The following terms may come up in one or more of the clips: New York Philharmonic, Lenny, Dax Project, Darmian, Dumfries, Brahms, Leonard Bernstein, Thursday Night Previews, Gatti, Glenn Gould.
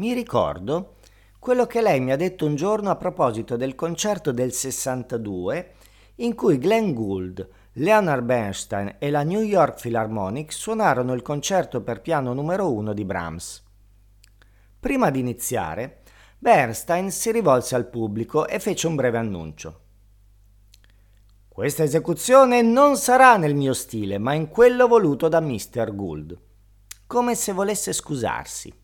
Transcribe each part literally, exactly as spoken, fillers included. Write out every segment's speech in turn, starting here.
Mi ricordo quello che lei mi ha detto un giorno a proposito del concerto del sessantadue in cui Glenn Gould, Leonard Bernstein e la New York Philharmonic suonarono il concerto per piano numero uno di Brahms. Prima di iniziare, Bernstein si rivolse al pubblico e fece un breve annuncio. Questa esecuzione non sarà nel mio stile, ma in quello voluto da mister Gould, come se volesse scusarsi.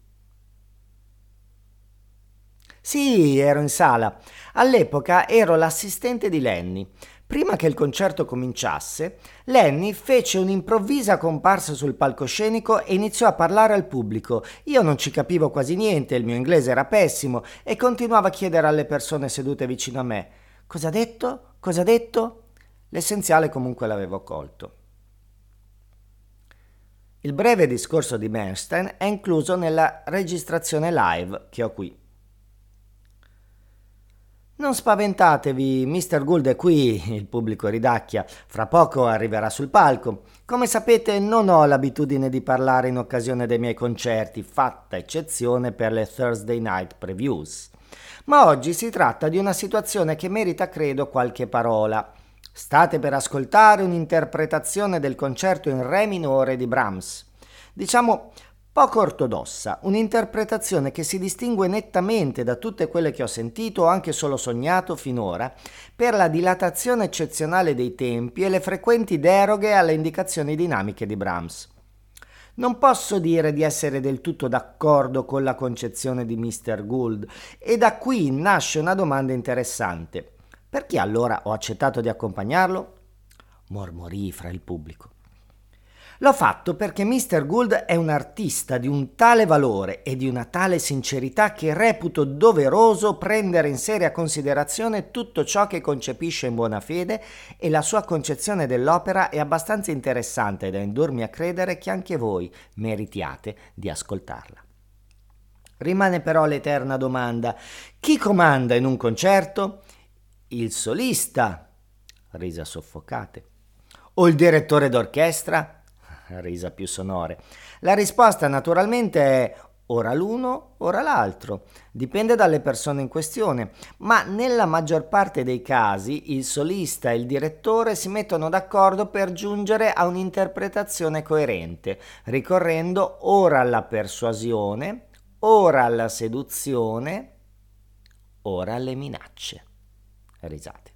Sì, ero in sala. All'epoca ero l'assistente di Lenny. Prima che il concerto cominciasse, Lenny fece un'improvvisa comparsa sul palcoscenico e iniziò a parlare al pubblico. Io non ci capivo quasi niente, il mio inglese era pessimo e continuavo a chiedere alle persone sedute vicino a me: cosa ha detto? Cosa ha detto? L'essenziale comunque l'avevo colto. Il breve discorso di Bernstein è incluso nella registrazione live che ho qui. Non spaventatevi, mister Gould è qui, il pubblico ridacchia, fra poco arriverà sul palco. Come sapete non ho l'abitudine di parlare in occasione dei miei concerti, fatta eccezione per le Thursday Night Previews. Ma oggi si tratta di una situazione che merita, credo, qualche parola. State per ascoltare un'interpretazione del concerto in re minore di Brahms. Diciamo poco ortodossa, un'interpretazione che si distingue nettamente da tutte quelle che ho sentito o anche solo sognato finora per la dilatazione eccezionale dei tempi e le frequenti deroghe alle indicazioni dinamiche di Brahms. Non posso dire di essere del tutto d'accordo con la concezione di mister Gould e da qui nasce una domanda interessante. Perché allora ho accettato di accompagnarlo? Mormorii fra il pubblico. L'ho fatto perché mister Gould è un artista di un tale valore e di una tale sincerità che reputo doveroso prendere in seria considerazione tutto ciò che concepisce in buona fede e la sua concezione dell'opera è abbastanza interessante da indurmi a credere che anche voi meritiate di ascoltarla. Rimane però l'eterna domanda: chi comanda in un concerto? Il solista? Risa soffocate. O il direttore d'orchestra? Risa più sonore. La risposta naturalmente è ora l'uno, ora l'altro. Dipende dalle persone in questione, ma nella maggior parte dei casi il solista e il direttore si mettono d'accordo per giungere a un'interpretazione coerente, ricorrendo ora alla persuasione, ora alla seduzione, ora alle minacce. Risate.